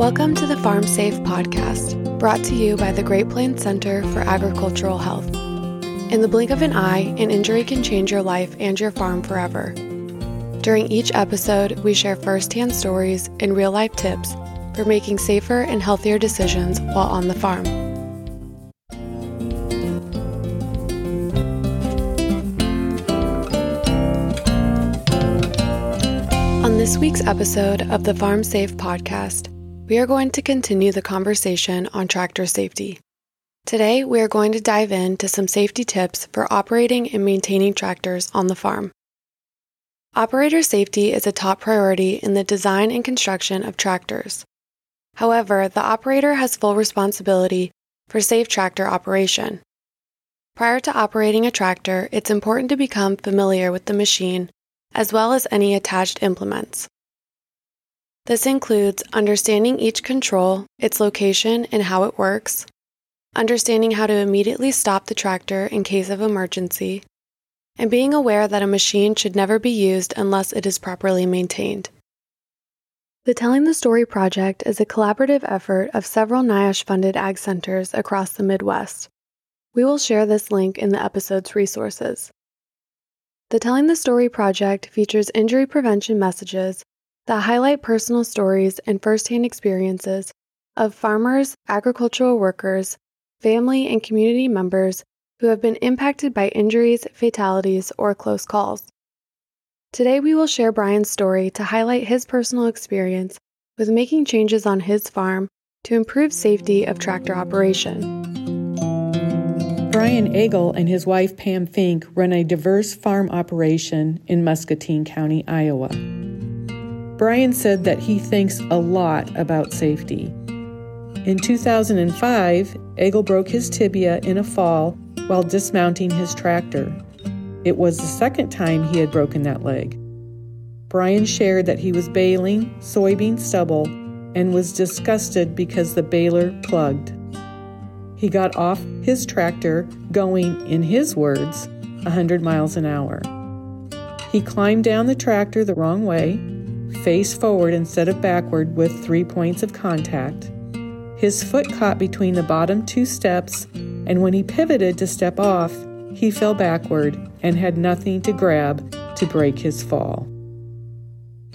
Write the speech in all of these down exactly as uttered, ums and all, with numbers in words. Welcome to the Farm Safe Podcast, brought to you by the Great Plains Center for Agricultural Health. In the blink of an eye, an injury can change your life and your farm forever. During each episode, we share firsthand stories and real-life tips for making safer and healthier decisions while on the farm. On this week's episode of the Farm Safe Podcast, we are going to continue the conversation on tractor safety. Today, we are going to dive into some safety tips for operating and maintaining tractors on the farm. Operator safety is a top priority in the design and construction of tractors. However, the operator has full responsibility for safe tractor operation. Prior to operating a tractor, it's important to become familiar with the machine, as well as any attached implements. This includes understanding each control, its location, and how it works, understanding how to immediately stop the tractor in case of emergency, and being aware that a machine should never be used unless it is properly maintained. The Telling the Story Project is a collaborative effort of several NIOSH-funded ag centers across the Midwest. We will share this link in the episode's resources. The Telling the Story Project features injury prevention messages that highlight personal stories and firsthand experiences of farmers, agricultural workers, family, and community members who have been impacted by injuries, fatalities, or close calls. Today we will share Brian's story to highlight his personal experience with making changes on his farm to improve safety of tractor operation. Brian Eagle and his wife Pam Fink run a diverse farm operation in Muscatine County, Iowa. Brian said that he thinks a lot about safety. In two thousand five, Eagle broke his tibia in a fall while dismounting his tractor. It was the second time he had broken that leg. Brian shared that he was baling soybean stubble and was disgusted because the baler plugged. He got off his tractor going, in his words, one hundred miles an hour. He climbed down the tractor the wrong way, face forward instead of backward, with three points of contact. His foot caught between the bottom two steps, and when he pivoted to step off, he fell backward and had nothing to grab to break his fall.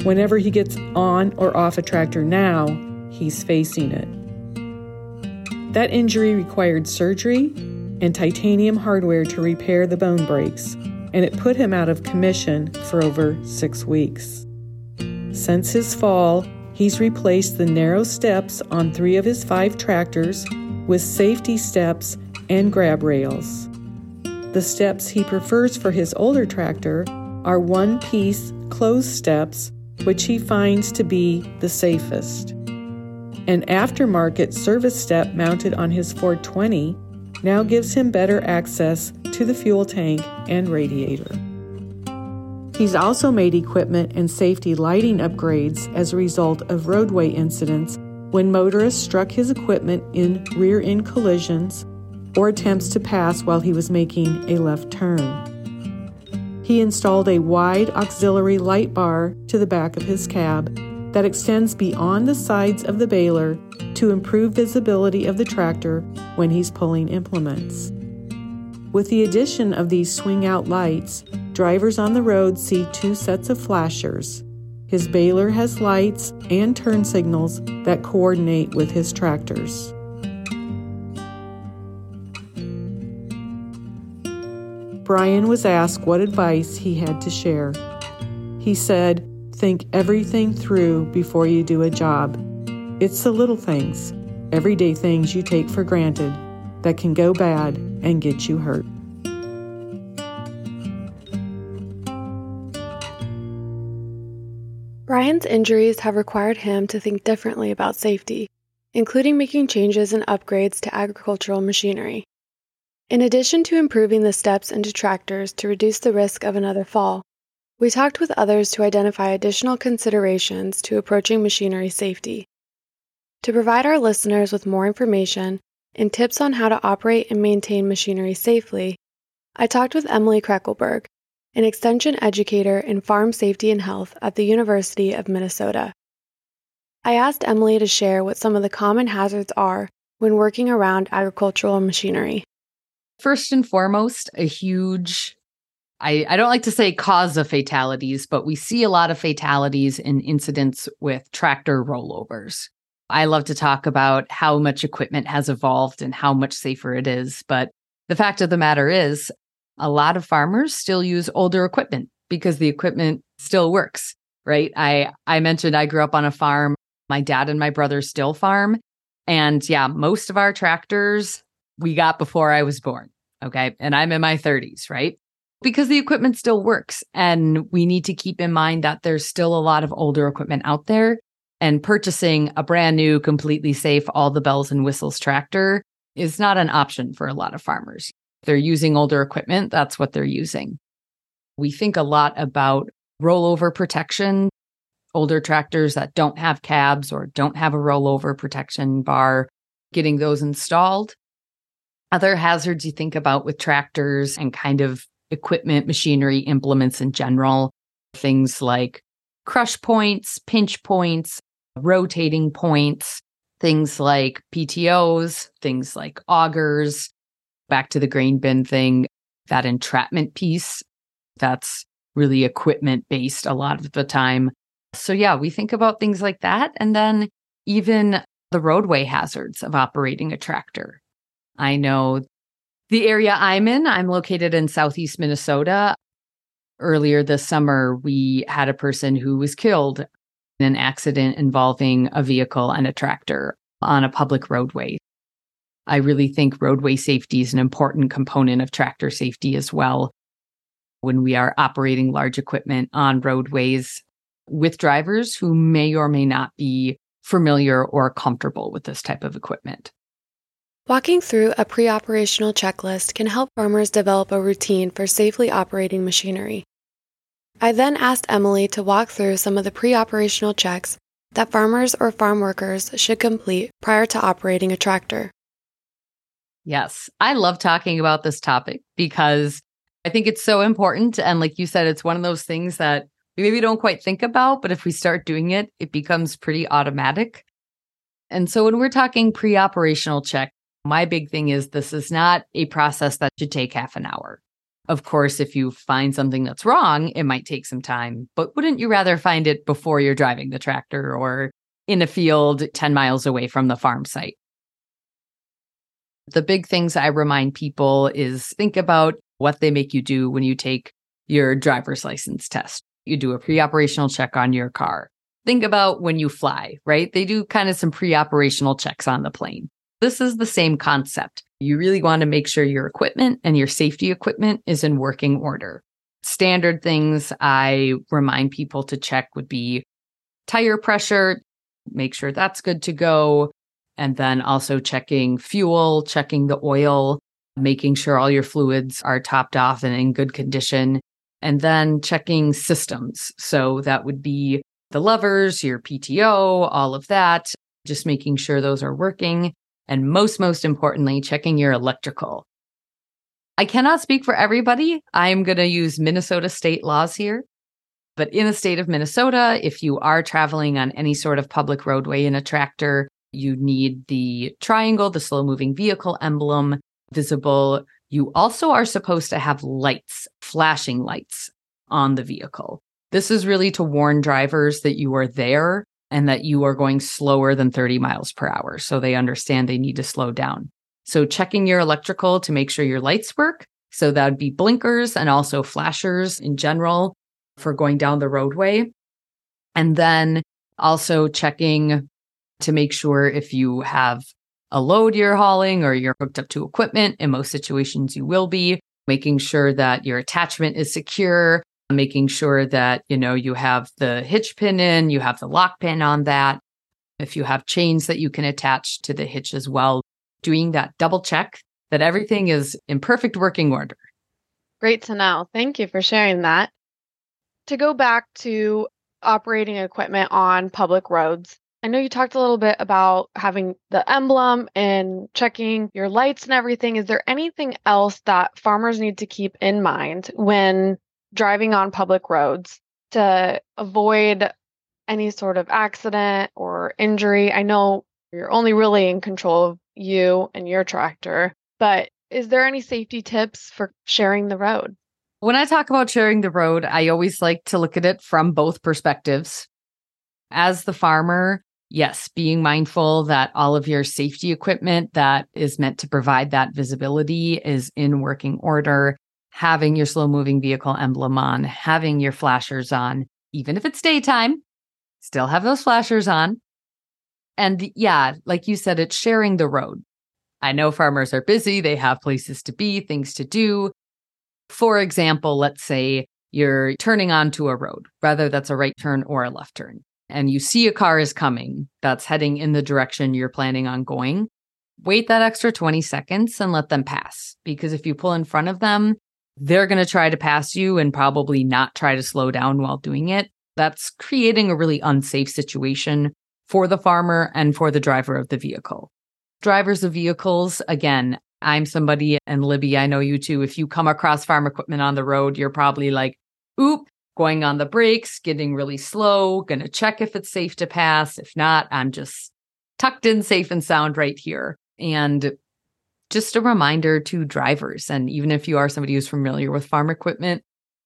Whenever he gets on or off a tractor now, he's facing it. That injury required surgery and titanium hardware to repair the bone breaks, and it put him out of commission for over six weeks. Since his fall, he's replaced the narrow steps on three of his five tractors with safety steps and grab rails. The steps he prefers for his older tractor are one-piece closed steps, which he finds to be the safest. An aftermarket service step mounted on his four twenty now gives him better access to the fuel tank and radiator. He's also made equipment and safety lighting upgrades as a result of roadway incidents when motorists struck his equipment in rear-end collisions or attempts to pass while he was making a left turn. He installed a wide auxiliary light bar to the back of his cab that extends beyond the sides of the baler to improve visibility of the tractor when he's pulling implements. With the addition of these swing-out lights, drivers on the road see two sets of flashers. His baler has lights and turn signals that coordinate with his tractors. Brian was asked what advice he had to share. He said, "Think everything through before you do a job. It's the little things, everyday things you take for granted, that can go bad and get you hurt." Brian's injuries have required him to think differently about safety, including making changes and upgrades to agricultural machinery. In addition to improving the steps into tractors to reduce the risk of another fall, we talked with others to identify additional considerations to approaching machinery safety. To provide our listeners with more information and tips on how to operate and maintain machinery safely, I talked with Emily Krekelberg, an extension educator in farm safety and health at the University of Minnesota. I asked Emily to share what some of the common hazards are when working around agricultural machinery. First and foremost, a huge, I, I don't like to say cause of fatalities, but we see a lot of fatalities in incidents with tractor rollovers. I love to talk about how much equipment has evolved and how much safer it is. But the fact of the matter is, a lot of farmers still use older equipment because the equipment still works, right? I, I mentioned I grew up on a farm. My dad and my brother still farm. And yeah, most of our tractors we got before I was born. Okay. And I'm in my thirties, right? Because the equipment still works. And we need to keep in mind that there's still a lot of older equipment out there. And purchasing a brand new, completely safe, all the bells and whistles tractor is not an option for a lot of farmers. If they're using older equipment, that's what they're using. We think a lot about rollover protection, older tractors that don't have cabs or don't have a rollover protection bar, getting those installed. Other hazards you think about with tractors and kind of equipment, machinery, implements in general, things like crush points, pinch points, rotating points, things like P T Os, things like augers, back to the grain bin thing, that entrapment piece, that's really equipment based a lot of the time. So yeah, we think about things like that. And then even the roadway hazards of operating a tractor. I know the area I'm in, I'm located in southeast Minnesota. Earlier this summer, we had a person who was killed in an accident involving a vehicle and a tractor on a public roadway. I really think roadway safety is an important component of tractor safety as well. When we are operating large equipment on roadways with drivers who may or may not be familiar or comfortable with this type of equipment. Walking through a pre-operational checklist can help farmers develop a routine for safely operating machinery. I then asked Emily to walk through some of the pre-operational checks that farmers or farm workers should complete prior to operating a tractor. Yes, I love talking about this topic because I think it's so important. And like you said, it's one of those things that we maybe don't quite think about, but if we start doing it, it becomes pretty automatic. And so when we're talking pre-operational check, my big thing is this is not a process that should take half an hour. Of course, if you find something that's wrong, it might take some time, but wouldn't you rather find it before you're driving the tractor or in a field ten miles away from the farm site? The big things I remind people is think about what they make you do when you take your driver's license test. You do a pre-operational check on your car. Think about when you fly, right? They do kind of some pre-operational checks on the plane. This is the same concept. You really want to make sure your equipment and your safety equipment is in working order. Standard things I remind people to check would be tire pressure, make sure that's good to go, and then also checking fuel, checking the oil, making sure all your fluids are topped off and in good condition, and then checking systems. So that would be the levers, your P T O, all of that, just making sure those are working. And most, most importantly, checking your electrical. I cannot speak for everybody. I'm going to use Minnesota state laws here. But in the state of Minnesota, if you are traveling on any sort of public roadway in a tractor, you need the triangle, the slow-moving vehicle emblem visible. You also are supposed to have lights, flashing lights on the vehicle. This is really to warn drivers that you are there and that you are going slower than thirty miles per hour. So they understand they need to slow down. So checking your electrical to make sure your lights work. So that would be blinkers and also flashers in general for going down the roadway. And then also checking to make sure if you have a load you're hauling or you're hooked up to equipment. In most situations, you will be making sure that your attachment is secure, making sure that, you know, you have the hitch pin in, you have the lock pin on that. If you have chains that you can attach to the hitch as well, doing that double check that everything is in perfect working order. Great to know. Thank you for sharing that. To go back to operating equipment on public roads, I know you talked a little bit about having the emblem and checking your lights and everything. Is there anything else that farmers need to keep in mind when driving on public roads to avoid any sort of accident or injury? I know you're only really in control of you and your tractor, but is there any safety tips for sharing the road? When I talk about sharing the road, I always like to look at it from both perspectives. As the farmer, yes, being mindful that all of your safety equipment that is meant to provide that visibility is in working order, having your slow-moving vehicle emblem on, having your flashers on, even if it's daytime, still have those flashers on. And yeah, like you said, it's sharing the road. I know farmers are busy. They have places to be, things to do. For example, let's say you're turning onto a road, whether that's a right turn or a left turn, and you see a car is coming that's heading in the direction you're planning on going. Wait that extra twenty seconds and let them pass. Because if you pull in front of them, they're going to try to pass you and probably not try to slow down while doing it. That's creating a really unsafe situation for the farmer and for the driver of the vehicle. Drivers of vehicles, again, I'm somebody, and Libby, I know you too. If you come across farm equipment on the road, you're probably like, oop, going on the brakes, getting really slow, going to check if it's safe to pass. If not, I'm just tucked in safe and sound right here. And just a reminder to drivers, and even if you are somebody who's familiar with farm equipment,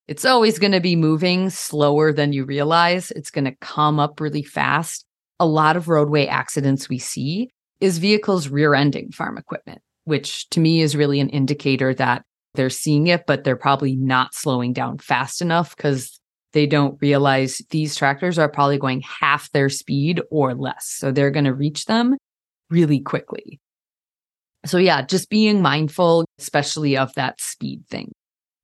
it's always going to be moving slower than you realize. It's going to come up really fast. A lot of roadway accidents we see is vehicles rear-ending farm equipment, which to me is really an indicator that they're seeing it, but they're probably not slowing down fast enough because they don't realize these tractors are probably going half their speed or less. So they're going to reach them really quickly. So yeah, just being mindful, especially of that speed thing.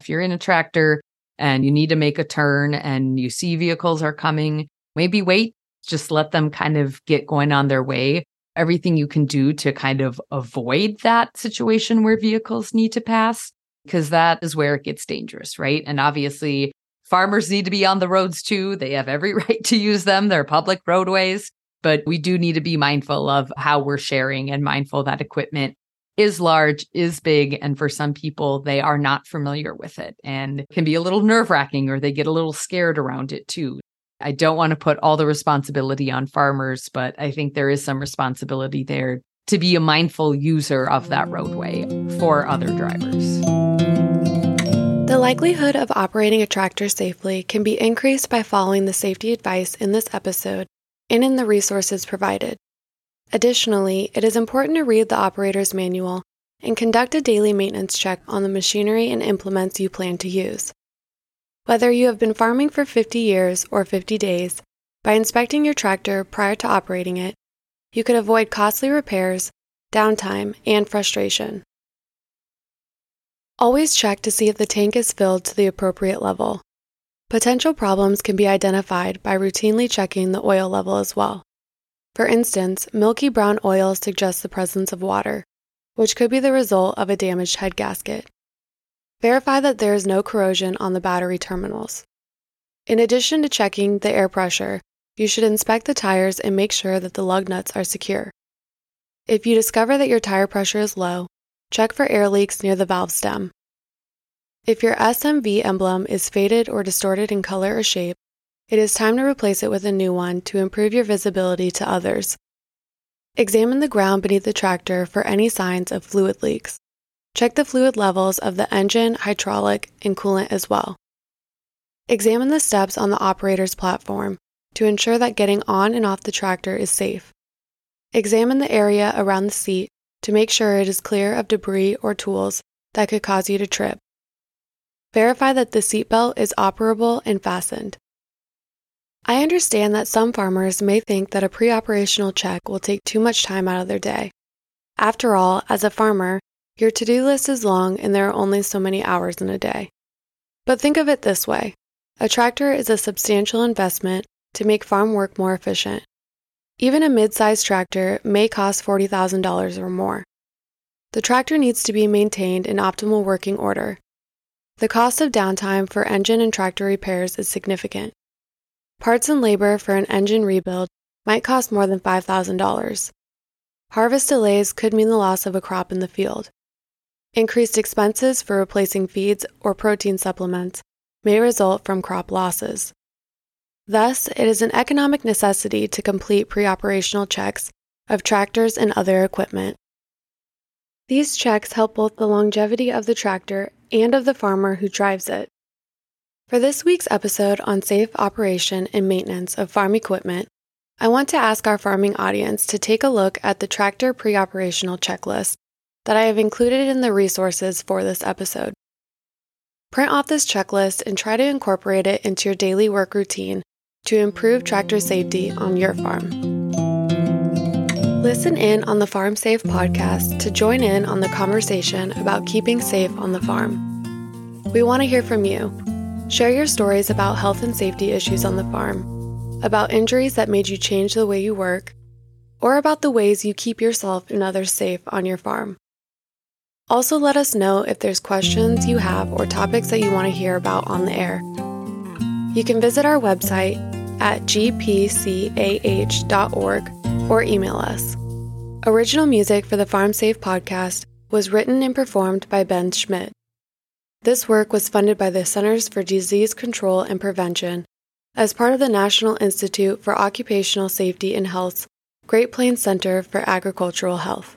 If you're in a tractor and you need to make a turn and you see vehicles are coming, maybe wait, just let them kind of get going on their way. Everything you can do to kind of avoid that situation where vehicles need to pass, because that is where it gets dangerous, right? And obviously, farmers need to be on the roads too. They have every right to use them. They're public roadways, but we do need to be mindful of how we're sharing and mindful that equipment is large, is big. And for some people, they are not familiar with it and can be a little nerve-wracking, or they get a little scared around it too. I don't want to put all the responsibility on farmers, but I think there is some responsibility there to be a mindful user of that roadway for other drivers. The likelihood of operating a tractor safely can be increased by following the safety advice in this episode and in the resources provided. Additionally, it is important to read the operator's manual and conduct a daily maintenance check on the machinery and implements you plan to use. Whether you have been farming for fifty years or fifty days, by inspecting your tractor prior to operating it, you could avoid costly repairs, downtime, and frustration. Always check to see if the tank is filled to the appropriate level. Potential problems can be identified by routinely checking the oil level as well. For instance, milky brown oil suggests the presence of water, which could be the result of a damaged head gasket. Verify that there is no corrosion on the battery terminals. In addition to checking the air pressure, you should inspect the tires and make sure that the lug nuts are secure. If you discover that your tire pressure is low, check for air leaks near the valve stem. If your S M V emblem is faded or distorted in color or shape, it is time to replace it with a new one to improve your visibility to others. Examine the ground beneath the tractor for any signs of fluid leaks. Check the fluid levels of the engine, hydraulic, and coolant as well. Examine the steps on the operator's platform to ensure that getting on and off the tractor is safe. Examine the area around the seat to make sure it is clear of debris or tools that could cause you to trip. Verify that the seatbelt is operable and fastened. I understand that some farmers may think that a pre-operational check will take too much time out of their day. After all, as a farmer, your to-do list is long and there are only so many hours in a day. But think of it this way. A tractor is a substantial investment to make farm work more efficient. Even a mid-sized tractor may cost forty thousand dollars or more. The tractor needs to be maintained in optimal working order. The cost of downtime for engine and tractor repairs is significant. Parts and labor for an engine rebuild might cost more than five thousand dollars. Harvest delays could mean the loss of a crop in the field. Increased expenses for replacing feeds or protein supplements may result from crop losses. Thus, it is an economic necessity to complete pre-operational checks of tractors and other equipment. These checks help both the longevity of the tractor and of the farmer who drives it. For this week's episode on safe operation and maintenance of farm equipment, I want to ask our farming audience to take a look at the tractor pre-operational checklist that I have included in the resources for this episode. Print off this checklist and try to incorporate it into your daily work routine to improve tractor safety on your farm. Listen in on the Farm Safe Podcast to join in on the conversation about keeping safe on the farm. We want to hear from you. Share your stories about health and safety issues on the farm, about injuries that made you change the way you work, or about the ways you keep yourself and others safe on your farm. Also, let us know if there's questions you have or topics that you want to hear about on the air. You can visit our website at g p c a h dot org or email us. Original music for the Farm Safe Podcast was written and performed by Ben Schmidt. This work was funded by the Centers for Disease Control and Prevention as part of the National Institute for Occupational Safety and Health's Great Plains Center for Agricultural Health.